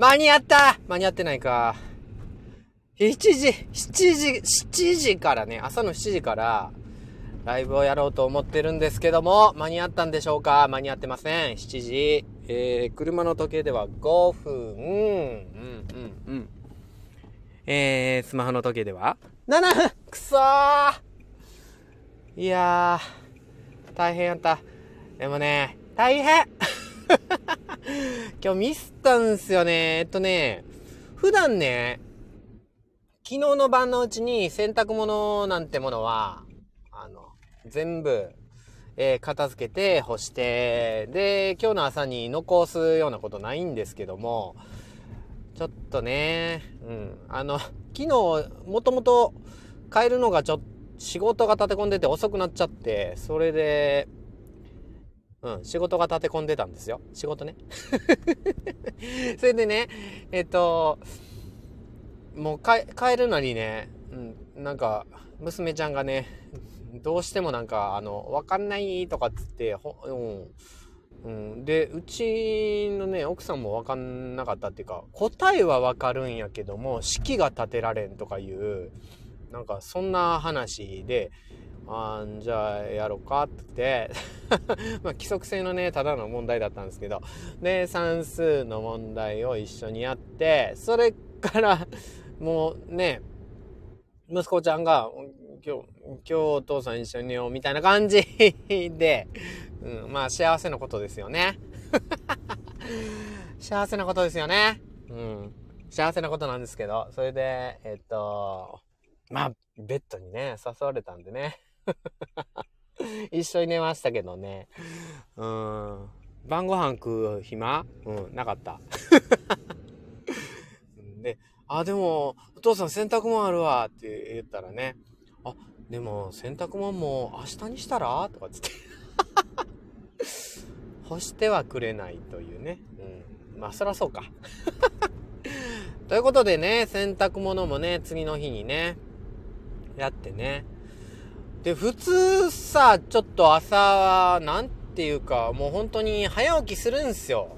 間に合った！間に合ってないか。7時からね、朝の7時からライブをやろうと思ってるんですけども、間に合ったんでしょうか？間に合ってません。7時。車の時計では5分。スマホの時計では7分！くそー！いやー、大変やった。でもね、大変今日ミスったんすよね。普段ね、昨日の晩のうちに洗濯物なんてものは、全部、片付けて干して、で、今日の朝に残すようなことないんですけども、ちょっとね、昨日、もともと変えるのが仕事が立て込んでて遅くなっちゃって、それで、仕事が立て込んでたんですよ。仕事ね。それでね、もう帰るのにね、なんか、娘ちゃんがね、どうしてもなんか、わかんないとかっつって、で、うちのね、奥さんもわかんなかったっていうか、答えはわかるんやけども、式が立てられんとかいう、なんか、そんな話で、じゃあやろうかってまあ規則性のねただの問題だったんですけど、で算数の問題を一緒にやって、それからもうね息子ちゃんが今日お父さん一緒によみたいな感じで、まあ幸せなことですよね幸せなことですよね、幸せなことなんですけど、それでまあベッドにね誘われたんでね一緒に寝ましたけどね。晩ご飯食う暇なかったで、でもお父さん洗濯物あるわって言ったらね、でも洗濯物も明日にしたらとかつって干してはくれないというね、まあそらそうかということでね、洗濯物もね次の日にねやってね。で、普通さ、ちょっと朝は、なんていうか、もう本当に早起きするんすよ。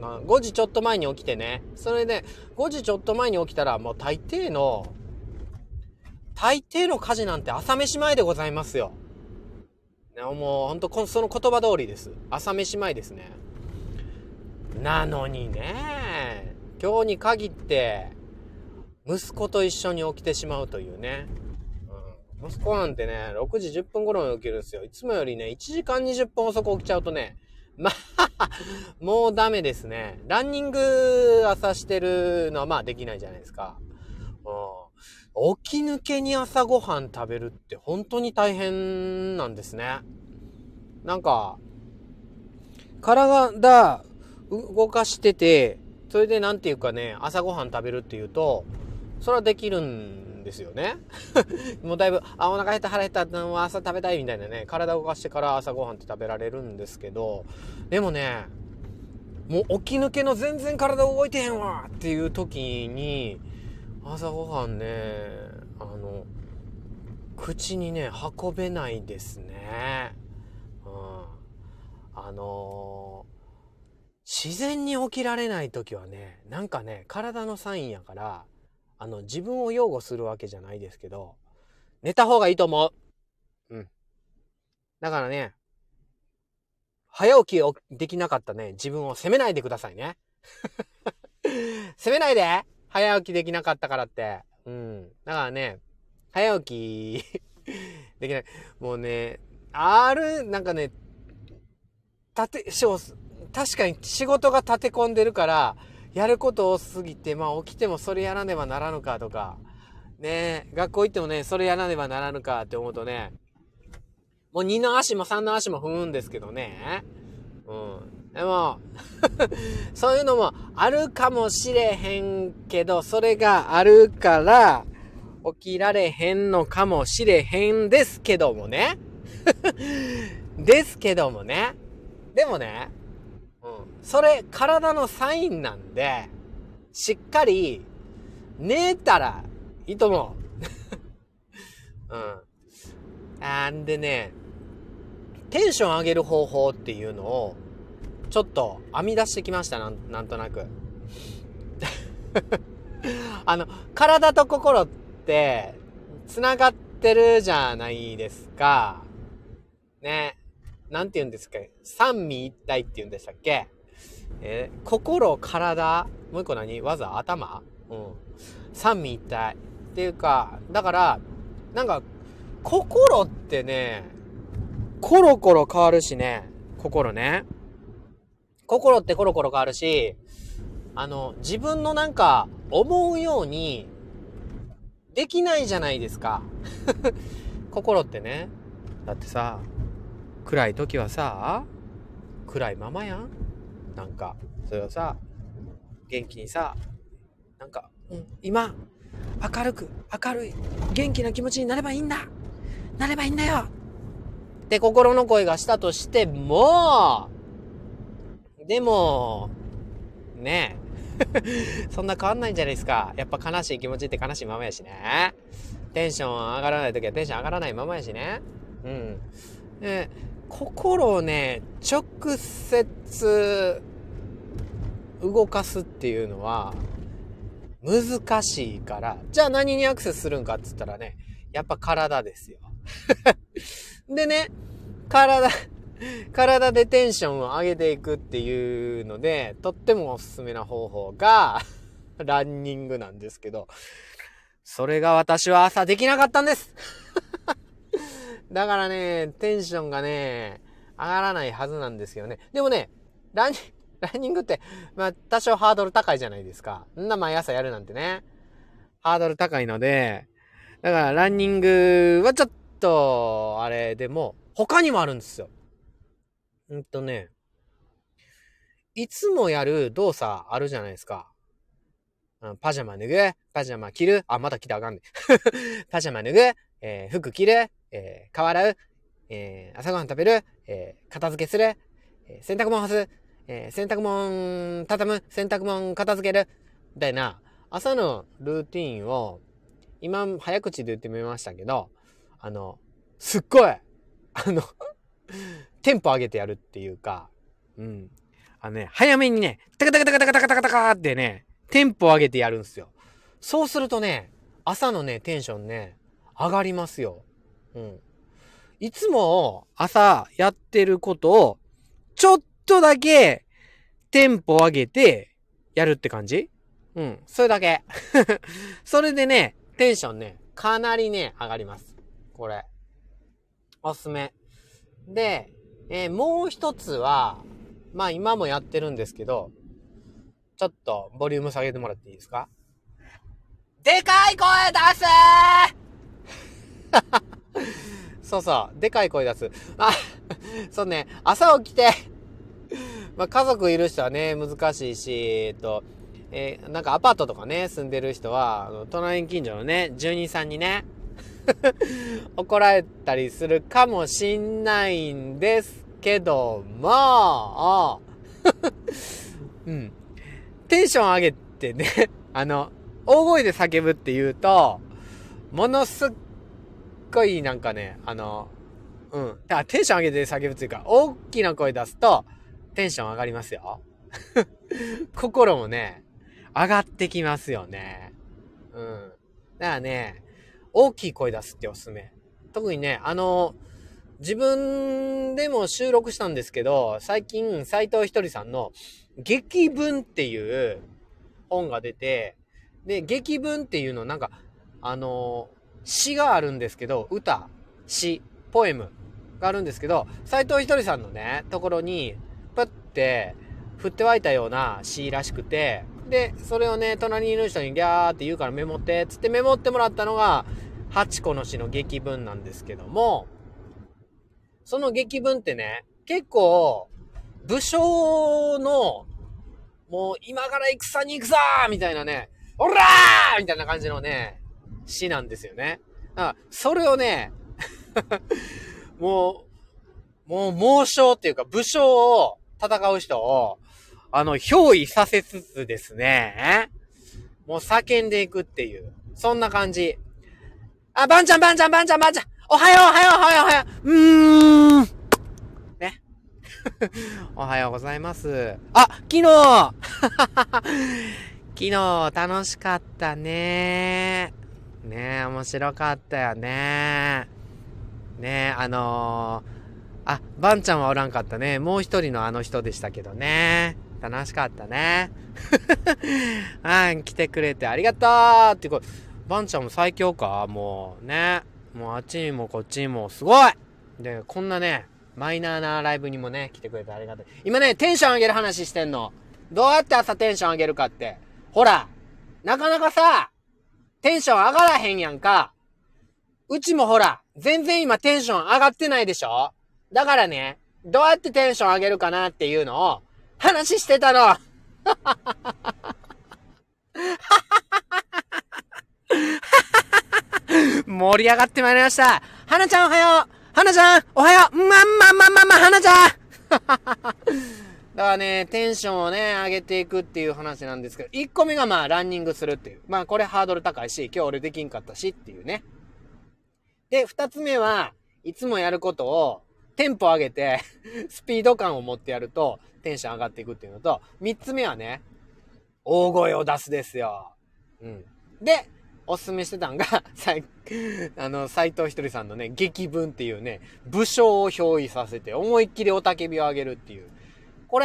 5時ちょっと前に起きてね。それで、5時ちょっと前に起きたら、もう大抵の家事なんて朝飯前でございますよ。もう本当、その言葉通りです。朝飯前ですね。なのにね、今日に限って、息子と一緒に起きてしまうというね。息子なんてね、6時10分頃に起きるんですよ。いつもよりね、1時間20分遅く起きちゃうとね、もうダメですね。ランニング朝してるのはまあできないじゃないですか。起き抜けに朝ごはん食べるって本当に大変なんですね。なんか、体動かしてて、それでなんていうかね、朝ごはん食べるっていうと、それはできるんですよねもうだいぶお腹減った腹減った朝食べたいみたいなね、体を動かしてから朝ごはんって食べられるんですけど、でもねもう起き抜けの全然体動いてへんわっていう時に朝ごはんね口にね運べないですね。自然に起きられない時はねなんかね体のサインやから、自分を擁護するわけじゃないですけど、寝た方がいいと思う。だからね、早起きをできなかったね、自分を責めないでくださいね。責めないで！早起きできなかったからって。だからね、早起きできない。もうね、なんかね、確かに仕事が立て込んでるから、やること多すぎて、起きてもそれやらねばならぬかとか、ねえ、学校行ってもね、それやらねばならぬかって思うとね、もう2の足も3の足も踏むんですけどね。でも、そういうのもあるかもしれへんけど、それがあるから、起きられへんのかもしれへんですけどもね。でもね、それ体のサインなんでしっかり寝たらいいと思うでね、テンション上げる方法っていうのをちょっと編み出してきました。なんとなく体と心ってつながってるじゃないですか。ね。なんて言うんですか、三位一体って言うんでしたっけ。心、体、もう一個何？技、頭？うん。三位一体っていうか、だからなんか心ってね、コロコロ変わるしね、心ね。心ってコロコロ変わるし、自分のなんか思うようにできないじゃないですか。心ってね。だってさ、暗い時はさ、暗いままやん。なんかそれをさ、元気にさ、なんか、今明るい元気な気持ちになればいいんだよって心の声がしたとしても、でもねえそんな変わんないんじゃないですか。やっぱ悲しい気持ちって悲しいままやしね。テンション上がらない時はテンション上がらないままやしね。うん。心をね、直接動かすっていうのは難しいから、じゃあ何にアクセスするんかって言ったらね、やっぱ体ですよ。でね、体でテンションを上げていくっていうので、とってもおすすめな方法がランニングなんですけど、それが私は朝できなかったんです。だからね、テンションがね、上がらないはずなんですよね。でもね、ランニングって、まあ、多少ハードル高いじゃないですか。そんな毎朝やるなんてね。ハードル高いので、だからランニングはちょっと、あれでも、他にもあるんですよ。いつもやる動作あるじゃないですか。パジャマ脱ぐ、パジャマ着る、あ、まだ着たらあかんね。パジャマ脱ぐ、服着る、顔洗う、朝ごはん食べる、片付けする、洗濯物干す、洗濯物畳む、洗濯物片付けるみたいな朝のルーティーンを今早口で言ってみましたけど、すっごいテンポ上げてやるっていうか、早めにね、タカタカタカタカタカタカってね、テンポ上げてやるんですよ。そうするとね、朝のね、テンションね、上がりますよ。いつも朝やってることをちょっとだけテンポ上げてやるって感じ？それだけ。それでね、テンションね、かなりね、上がります。これ。おすすめ。で、もう一つは、まあ今もやってるんですけど、ちょっとボリューム下げてもらっていいですか？でかい声出せー。そうそう。でかい声出す。そうね。朝起きて、まあ、家族いる人はね、難しいし、なんかアパートとかね、住んでる人は、隣近所のね、住人さんにね、怒られたりするかもしんないんですけども、テンション上げてね、大声で叫ぶって言うと、ものすっごいなんかね、だからテンション上げて叫ぶっていうか、大きな声出すとテンション上がりますよ。心もね、上がってきますよね。だからね、大きい声出すっておすすめ。特にね、自分でも収録したんですけど、最近斉藤ひとりさんの劇文っていう本が出て、で、劇文っていうのなんか、詩があるんですけど、歌、詩、ポエムがあるんですけど、斉藤ひとりさんのね、ところに、パッて振って湧いたような詩らしくて、で、それをね、隣にいる人にギャーって言うからメモって、つってメモってもらったのが、8個の詩の劇文なんですけども、その劇文ってね、結構、武将の、もう今から戦に行くぞみたいなね、オラーみたいな感じのね、詩なんですよね。だからそれをね、もう猛将っていうか武将を戦う人を憑依させつつですね、もう叫んでいくっていうそんな感じ。あ、ばんちゃん、おはようね。おはようございます。あ、昨日昨日楽しかったね。ねえ、面白かったよね。ねえ、バンちゃんはおらんかったね。もう一人のあの人でしたけどね。楽しかったね。はい、来てくれてありがとうってこう、バンちゃんも最強かもうね。もうあっちにもこっちにもすごいで、こんなね、マイナーなライブにもね、来てくれてありがとう。今ね、テンション上げる話してんの。どうやって朝テンション上げるかって。ほら、なかなかさ、テンション上がらへんやんか。うちもほら、全然今テンション上がってないでしょ。だからね、どうやってテンション上げるかなっていうのを、話してたの。盛り上がってまいりました。花ちゃんおはよう。花ちゃんおはよう。花ちゃん。だからね、テンションをね、上げていくっていう話なんですけど、1個目がまあ、ランニングするっていう。まあ、これハードル高いし、今日俺できんかったしっていうね。で、2つ目はいつもやることを、テンポ上げて、スピード感を持ってやると、テンション上がっていくっていうのと、3つ目はね、大声を出すですよ。うん。で、おすすめしてたんが、斎藤ひとりさんのね、劇文っていうね、武将を憑依させて、思いっきり雄たけびを上げるっていう。これ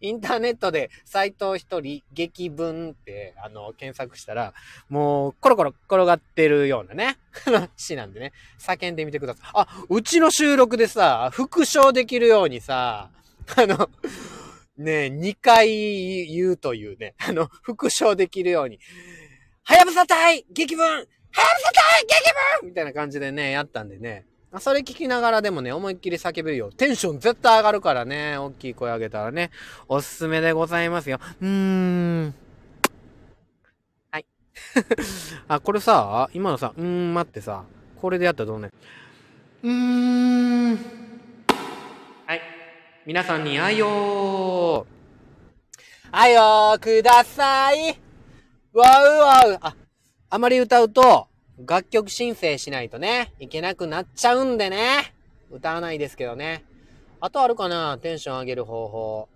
インターネットで斎藤ひとり劇文って、検索したら、もう、コロコロ転がってるようなね、詩なんでね、叫んでみてください。あ、うちの収録でさ、復唱できるようにさ、ね、2回言うというね、復唱できるように、はやぶさ隊劇文、はやぶさ隊劇文みたいな感じでね、やったんでね。それ聞きながらでもね、思いっきり叫べるよ。テンション絶対上がるからね、大きい声上げたらね、おすすめでございますよ。はい。あ、これさ、今のさ、待ってさ、これでやったらどうね。はい。皆さんに愛をください。わうわう。あまり歌うと、楽曲申請しないとね、いけなくなっちゃうんでね。歌わないですけどね。あとあるかな？テンション上げる方法。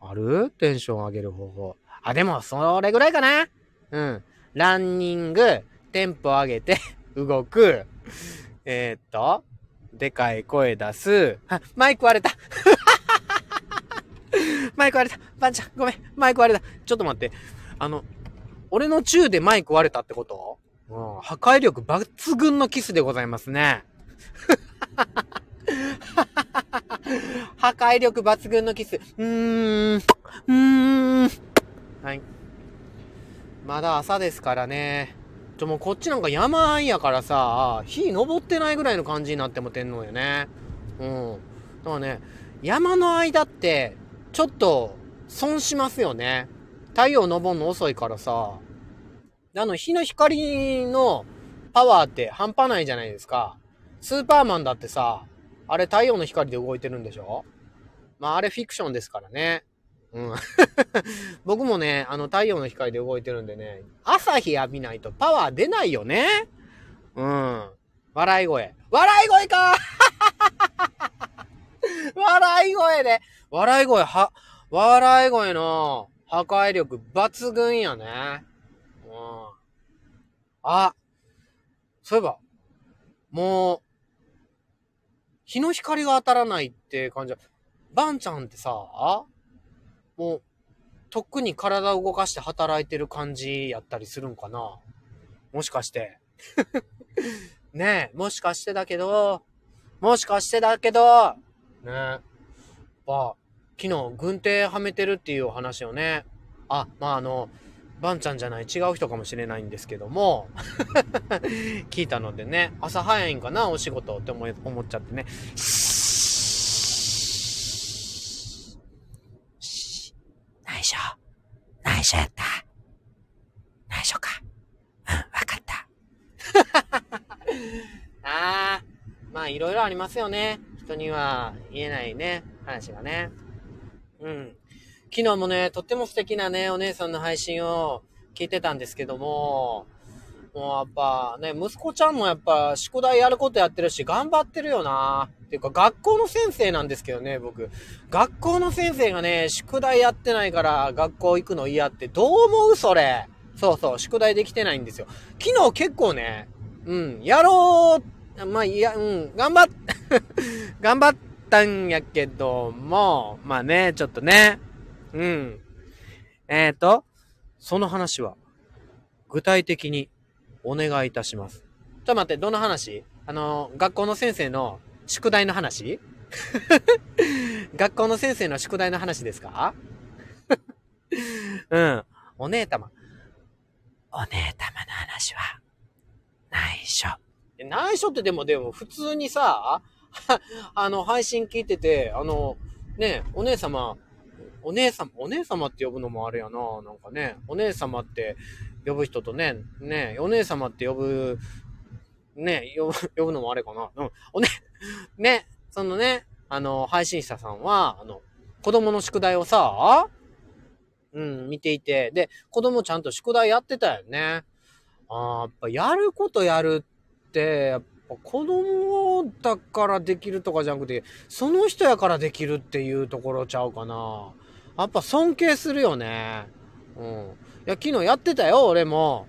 ある？テンション上げる方法。あ、でも、それぐらいかな？うん。ランニング、テンポ上げて、動く。でかい声出す。あ、マイク割れた。マイク割れた。バンちゃん、ごめん。マイク割れた。ちょっと待って。俺のチューでマイク割れたってこと？うん、破壊力抜群のキスでございますね。破壊力抜群のキス。はい。まだ朝ですからね。もうこっちなんか山あいやからさ、火登ってないぐらいの感じになってもてんのよね。うん。だからね、山の間ってちょっと損しますよね。太陽昇るの遅いからさ、日の光のパワーって半端ないじゃないですか。スーパーマンだってさ、あれ太陽の光で動いてるんでしょ？まああれフィクションですからね。うん。僕もね、太陽の光で動いてるんでね、朝日浴びないとパワー出ないよね。うん。笑い声。笑い声か笑い声で。笑い声の、破壊力抜群やね。うん。あ、そういえば、もう、日の光が当たらないって感じだ。バンちゃんってさ、もう、とっくに体を動かして働いてる感じやったりするんかな？もしかして。ねえ、もしかしてだけど、ねえ。昨日、軍手はめてるっていうお話をね。あ、まあバンちゃんじゃない違う人かもしれないんですけども。聞いたのでね、朝早いんかな、お仕事って思っちゃってね。内緒やった？内緒か。うん、わかった。まあいろいろありますよね。人には言えないね、話がね。うん。昨日もね、とっても素敵なね、お姉さんの配信を聞いてたんですけども、もうやっぱね、息子ちゃんもやっぱ宿題やることやってるし頑張ってるよなーっていうか、学校の先生なんですけどね、僕学校の先生がね、宿題やってないから学校行くの嫌って、どう思うそれ。そうそう、宿題できてないんですよ。昨日結構ね、やろう、まあいや、頑張ったんやけども、まあね、ちょっとね、その話は具体的にお願いいたします。ちょっと待って、どの話？学校の先生の宿題の話？学校の先生の宿題の話ですか？お姉たま。お姉たまの話は内緒。内緒ってでも普通にさ、配信聞いてて、ね、お姉様って呼ぶのもあれやな、なんかね、お姉様って呼ぶ人とね、お姉様って呼ぶのもあれかな。配信者さんは、子供の宿題をさ、見ていて、で、子供ちゃんと宿題やってたよね。やっぱやることやるって、やっぱ子供だからできるとかじゃなくて、その人やからできるっていうところちゃうかな。やっぱ尊敬するよね。いや、昨日やってたよ、俺も。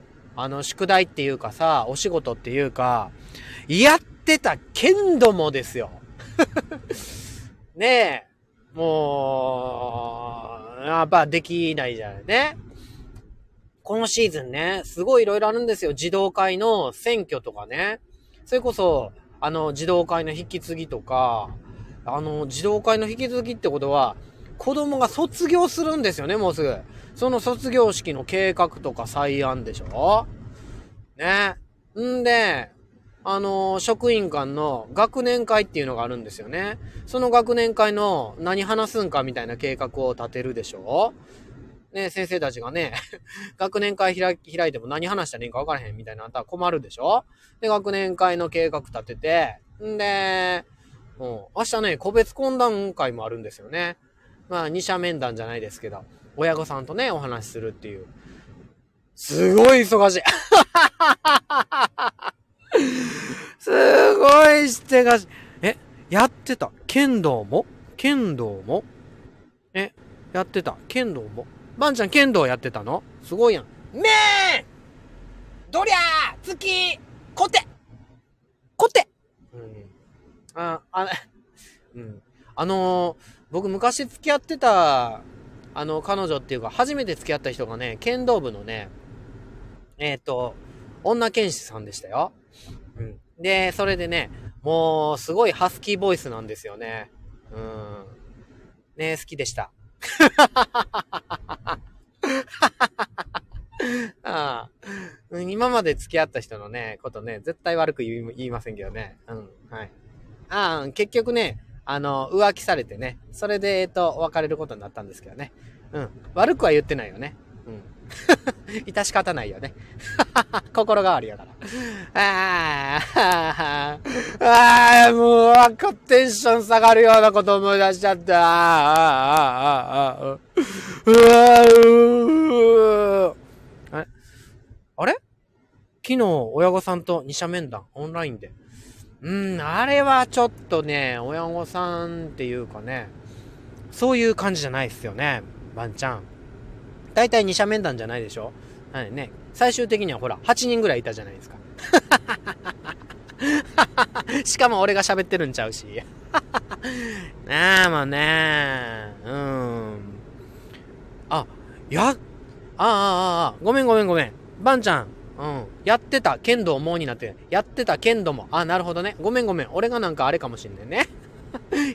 宿題っていうかさ、お仕事っていうか、やってたけんどもですよ。ねえ、もう、やっぱできないじゃんね。このシーズンね、すごいいろいろあるんですよ。児童会の選挙とかね。それこそ、児童会の引き継ぎとか、児童会の引き継ぎってことは、子供が卒業するんですよね、もうすぐ。その卒業式の計画とか採案でしょ？ね。んで、職員間の学年会っていうのがあるんですよね。その学年会の何話すんかみたいな計画を立てるでしょ？ね、先生たちがね、学年会開いても何話したらいいか分からへんみたいなのあったら困るでしょ？で、学年会の計画立てて、んで、明日ね、個別懇談会もあるんですよね。まあ、二者面談じゃないですけど、親御さんとね、お話しするっていう。すごい忙しい。すごい忙しい。やってた。剣道もやってた。剣道もばんちゃん剣道やってたの？すごいやん。ねえどりゃー月コテ僕昔付き合ってた、彼女っていうか、初めて付き合った人がね、剣道部のね、女剣士さんでしたよ。で、それでね、もう、すごいハスキーボイスなんですよね。ね、好きでした。今まで付き合った人のね、ことね、絶対悪く言いませんけどね。はい。結局ね、浮気されてね、それで、別れることになったんですけどね。悪くは言ってないよね。致し方ないよね。心変わりやから。もう、テンション下がるようなこと思い出しちゃった。あれ昨日、親御さんと二者面談、オンラインで。あれはちょっとね、親御さんっていうかね、そういう感じじゃないっすよね、ばんちゃん。だいたい二者面談じゃないでしょ？はいね。最終的にはほら、8人ぐらいいたじゃないですか。しかも俺が喋ってるんちゃうし。ねえ、もうねえ。ごめん。ばんちゃん。やってた剣道もになってる。やってた剣道も。なるほどね。ごめん。俺がなんかあれかもしんないね。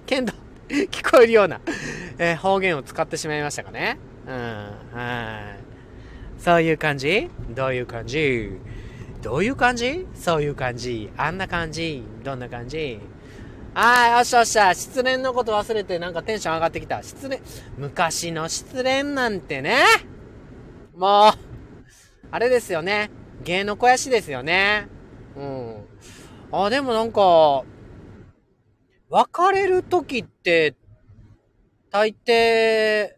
剣道、聞こえるような、方言を使ってしまいましたかね。そういう感じ？どういう感じ？そういう感じ。あんな感じ。どんな感じ？よっしゃ。失恋のこと忘れてなんかテンション上がってきた。昔の失恋なんてね。もう、あれですよね。芸の肥やしですよね。でもなんか、別れるときって、大抵、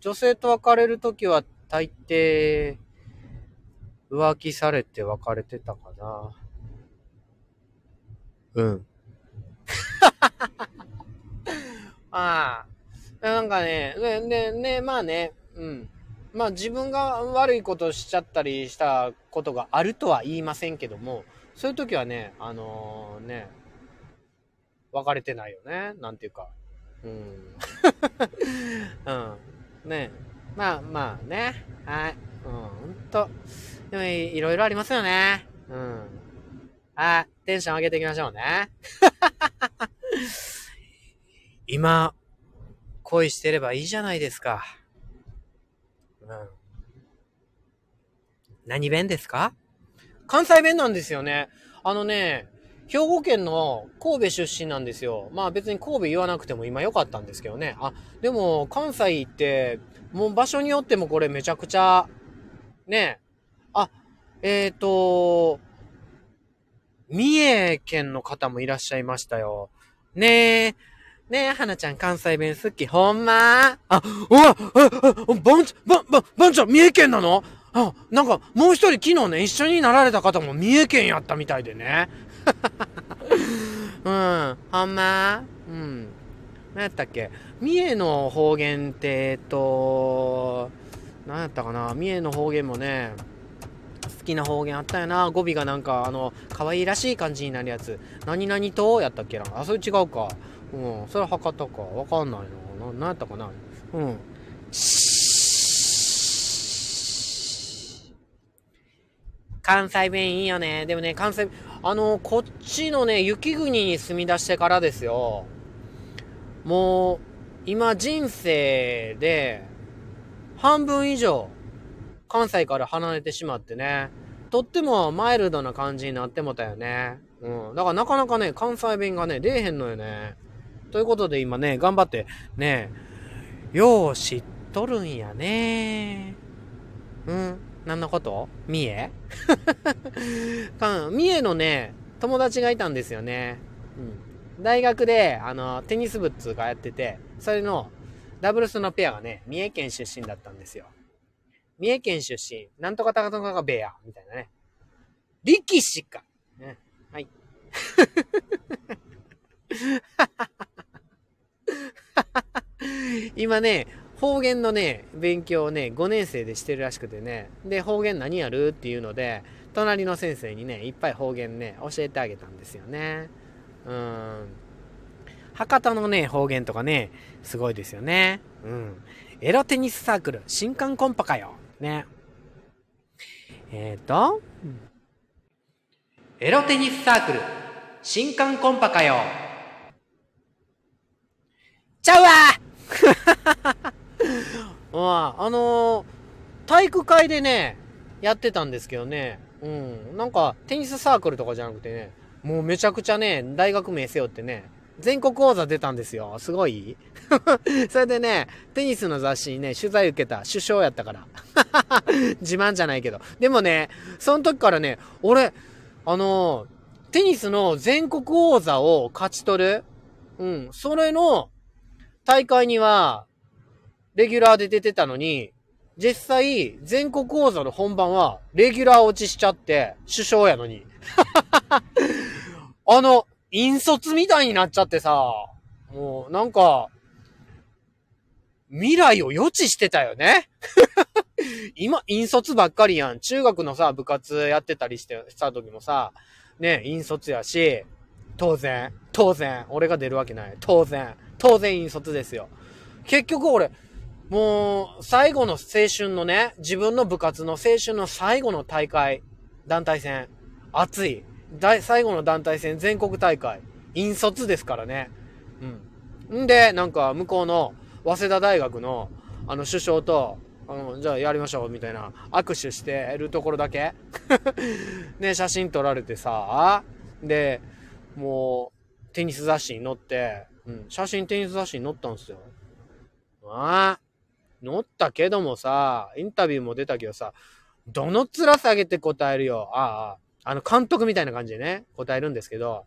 女性と別れるときは大抵、浮気されて別れてたかな。うん。ああ。なんかね、まあね、うん。まあ自分が悪いことしちゃったりしたことがあるとは言いませんけども、そういう時はね、別れてないよね。なんていうか。うん。うん。ねまあまあね。はい。うん、ほんと。でもいろいろありますよね。うん。はい。テンション上げていきましょうね。今、恋してればいいじゃないですか。うん。何弁ですか？関西弁なんですよね。兵庫県の神戸出身なんですよ。まあ別に神戸言わなくても今良かったんですけどね。あ、でも関西って、もう場所によってもこれめちゃくちゃ、ねえ。あ、三重県の方もいらっしゃいましたよ。ねえ。ねえ、花ちゃん関西弁好き、ほんまー。あ、うわ、ばんちゃん、三重県なの？あ、なんか、もう一人昨日ね、一緒になられた方も三重県やったみたいでね。うん、ほんまー。うん。何やったっけ？三重の方言って、何やったかな？三重の方言もね、好きな方言あったよな。語尾がなんか、可愛いらしい感じになるやつ。何々とやったっけな。あ、それ違うか。うん、それは博多か。わかんないな。何やったかな。うん。関西弁いいよね。でもね、関西、こっちのね、雪国に住み出してからですよ。もう、今人生で、半分以上、関西から離れてしまってね。とってもマイルドな感じになってもたよね。うん。だからなかなかね、関西弁がね、出えへんのよね。ということで今ね、頑張って、ね、よう知っとるんやね。うん。何のこと？三重？三重のね、友達がいたんですよね。うん。大学で、テニス部っつうかやってて、それの、ダブルスのペアがね、三重県出身だったんですよ。三重県出身、なんとかたかとかがベア、みたいなね。力士か。ね、はい。今ね、方言のね、勉強をね、5年生でしてるらしくてね。で、方言何やるっていうので、隣の先生にね、いっぱい方言ね、教えてあげたんですよね。博多のね、方言とかね、すごいですよね。うん。エロテニスサークル、新刊コンパかよ。ね。エロテニスサークル、新刊コンパかよ。ちゃうわー体育会でね、やってたんですけどね。うん。なんか、テニスサークルとかじゃなくてね、もうめちゃくちゃね、大学名背負ってね、全国講座出たんですよ。すごいそれでね、テニスの雑誌にね、取材受けた首相やったから。自慢じゃないけど。でもね、その時からね、俺、テニスの全国講座を勝ち取る。うん。それの大会には、レギュラーで出てたのに、実際、全国講座の本番は、レギュラー落ちしちゃって、首相やのに。引率みたいになっちゃってさ、もうなんか、未来を予知してたよね。今、引率ばっかりやん。中学のさ、部活やってたりして、した時もさ、ね、引率やし、当然、俺が出るわけない。当然引率ですよ。結局俺、もう、最後の青春のね、自分の部活の青春の最後の大会、団体戦、熱い。最後の団体戦、全国大会、引率ですからね。うん。んで、なんか、向こうの、早稲田大学の、首相と、じゃあやりましょう、みたいな、握手してるところだけね、写真撮られてさ、で、もう、テニス雑誌に載って、うん、テニス雑誌に載ったんですよ。まあ、載ったけどもさ、インタビューも出たけどさ、どの面下げて答えるよ。ああ。監督みたいな感じでね、答えるんですけど、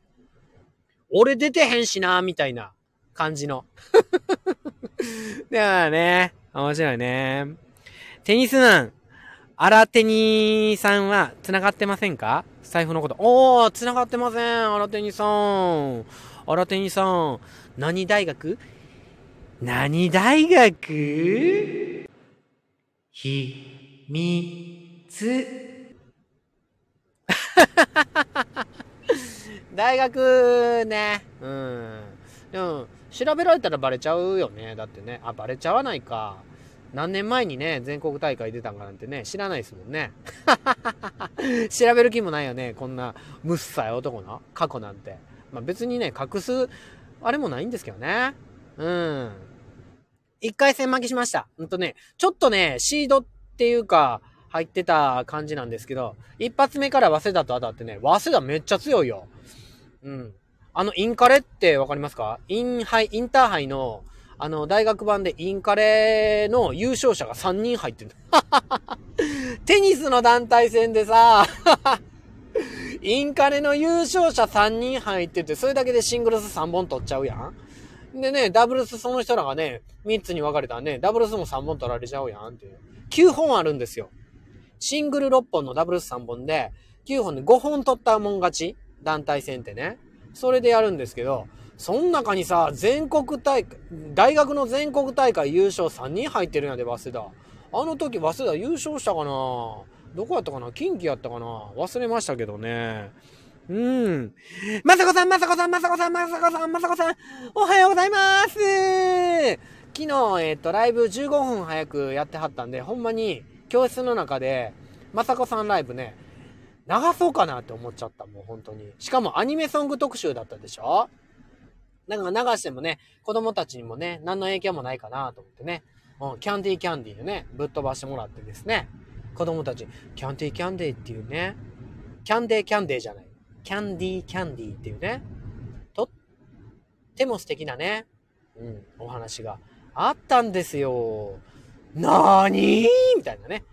俺出てへんしな、みたいな感じの。だからね、面白いね。テニスマン、新手にさんは繋がってませんか？財布のこと。おー、繋がってません。新手にさん。新手にさん。何大学？何大学？ひみつ。大学ね。でも、調べられたらバレちゃうよね。だってね。あ、バレちゃわないか。何年前にね、全国大会出たんかなんてね、知らないですもんね。調べる気もないよね、こんなむっさい男の過去なんて。まあ別にね、隠す、あれもないんですけどね。一回戦負けしました。ちょっとね、シードっていうか、入ってた感じなんですけど、一発目から早稲田と当たってね、早稲田めっちゃ強いよ。インカレってわかりますか？インターハイの、大学版でインカレの優勝者が3人入ってる。テニスの団体戦でさ、インカレの優勝者3人入ってて、それだけでシングルス3本取っちゃうやん。でね、ダブルスその人らがね、3つに分かれたらね、ダブルスも3本取られちゃうやんっていう。9本あるんですよ。シングル6本のダブルス3本で、9本で5本取ったもん勝ち。団体戦ってね。それでやるんですけど、その中にさ、大学の全国大会優勝3人入ってるんやで、早稲田。あの時、早稲田優勝したかな？どこやったかな？近畿やったかな？忘れましたけどね。まさこさん、おはようございます。昨日、ライブ15分早くやってはったんで、ほんまに教室の中で、まさこさんライブね、流そうかなって思っちゃった、もう本当に。しかもアニメソング特集だったでしょ？なんか流してもね、子供たちにもね、何の影響もないかなと思ってね、キャンディーキャンディーをね、ぶっ飛ばしてもらってですね、子供たち、キャンディーキャンディーっていうね、キャンディーキャンディーっていうね、とっても素敵なね、お話があったんですよ。なーにーみたいなね。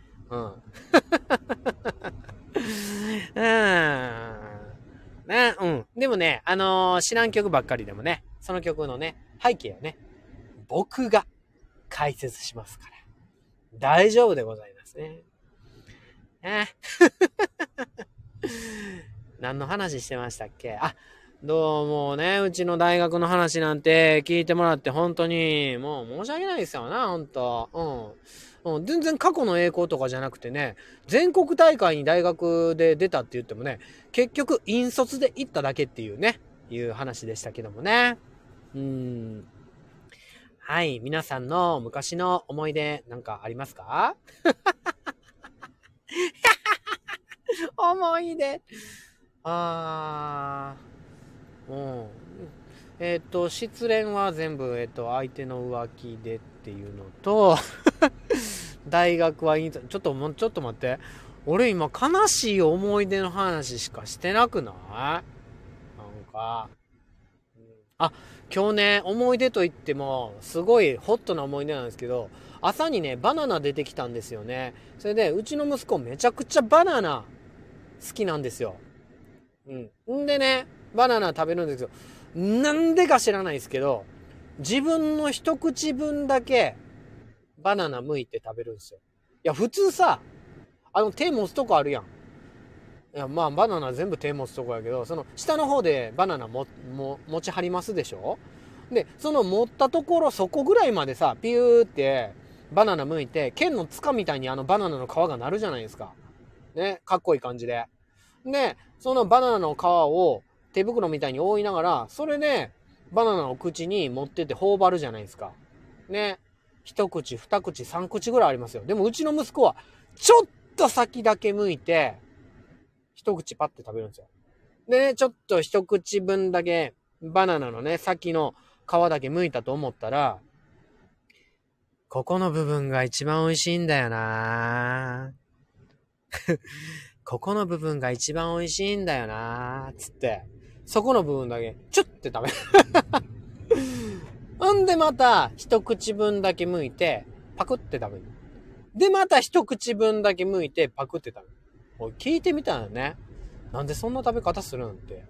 でもね、知らん曲ばっかりでもね、その曲のね、背景をね、僕が解説しますから。大丈夫でございますね。何の話してましたっけ？どうもね、うちの大学の話なんて聞いてもらって本当に、もう申し訳ないですよな、本当。全然過去の栄光とかじゃなくてね、全国大会に大学で出たって言ってもね、結局引率で行っただけっていうね、いう話でしたけどもね。はい、皆さんの昔の思い出なんかありますか？思い出。失恋は全部、相手の浮気でっていうのと、大学はちょっと待って。俺今悲しい思い出の話しかしてなくない？今日ね、思い出と言っても、すごいホットな思い出なんですけど、朝にね、バナナ出てきたんですよね。それで、うちの息子めちゃくちゃバナナ好きなんですよ。んでね、バナナ食べるんですけど、なんでか知らないですけど、自分の一口分だけ、バナナ剥いて食べるんですよ。いや、普通さ、手持つとこあるやん。いや、まあ、バナナ全部手持つとこやけど、その、下の方でバナナ持ち張りますでしょ？で、その持ったところ、そこぐらいまでさ、ピューって、バナナ剥いて、剣の束みたいにバナナの皮がなるじゃないですか。ね、かっこいい感じで。で、そのバナナの皮を手袋みたいに覆いながら、それで、バナナを口に持ってて頬張るじゃないですか。ね。一口、二口、三口ぐらいありますよ。でもうちの息子は、ちょっと先だけ向いて、一口パッて食べるんですよ。でね、ちょっと一口分だけ、バナナのね、先の皮だけ向いたと思ったら、ここの部分が一番美味しいんだよなここの部分が一番美味しいんだよなつって、そこの部分だけ、チュッて食べる。んでまた一口分だけ剥いてパクって食べる。でまた一口分だけ剥いてパクって食べる。聞いてみたんよね。なんでそんな食べ方するんって。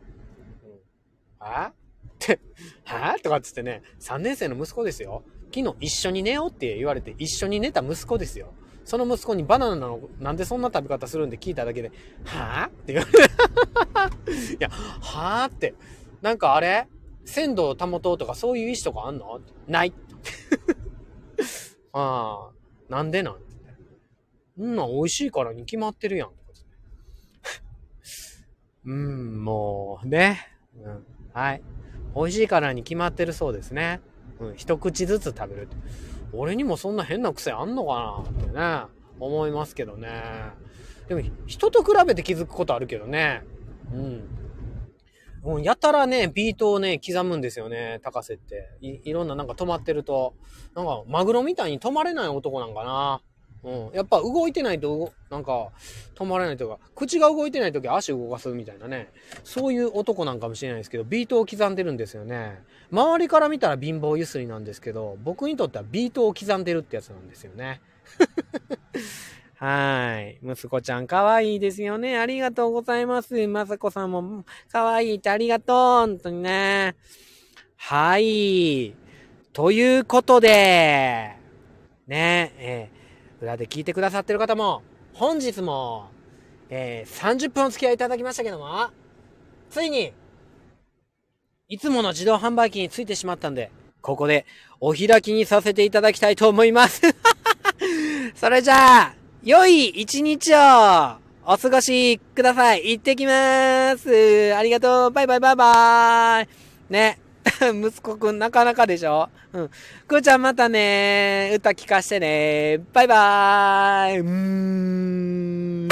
とかっつってね、3年生の息子ですよ。昨日一緒に寝ようって言われて一緒に寝た息子ですよ。その息子にバナナのなんでそんな食べ方するんで聞いただけで、はぁって言われていや、はぁって。なんかあれ鮮度を保とうとかそういう意思とかあんの？ない。ああ、なんでなん？うん、美味しいからに決まってるやん。うん、もうね、うん。はい。美味しいからに決まってるそうですね。うん、一口ずつ食べるって。俺にもそんな変な癖あんのかなってね、思いますけどね。でも、人と比べて気づくことあるけどね。うん。もうやたらね、ビートをね、刻むんですよね、高瀬って。いろんななんか止まってると。なんか、マグロみたいに止まれない男なんかな。うん。やっぱ動いてないと、なんか、止まれないとか、口が動いてないとき足動かすみたいなね。そういう男なんかもしれないですけど、ビートを刻んでるんですよね。周りから見たら貧乏ゆすりなんですけど、僕にとってはビートを刻んでるってやつなんですよね。はい。息子ちゃん、かわいいですよね。ありがとうございます。まさこさんも、かわいいってありがとう。本当にね。はい。ということで、ね、裏で聞いてくださってる方も本日も、30分お付き合いいただきましたけども、ついにいつもの自動販売機についてしまったんで、ここでお開きにさせていただきたいと思いますそれじゃあ良い一日をお過ごしください。行ってきまーす。ありがとう。バイバイバイバーイね息子くんなかなかでしょ。うん。くーちゃんまたねー。歌聞かしてねー。バイバーイ。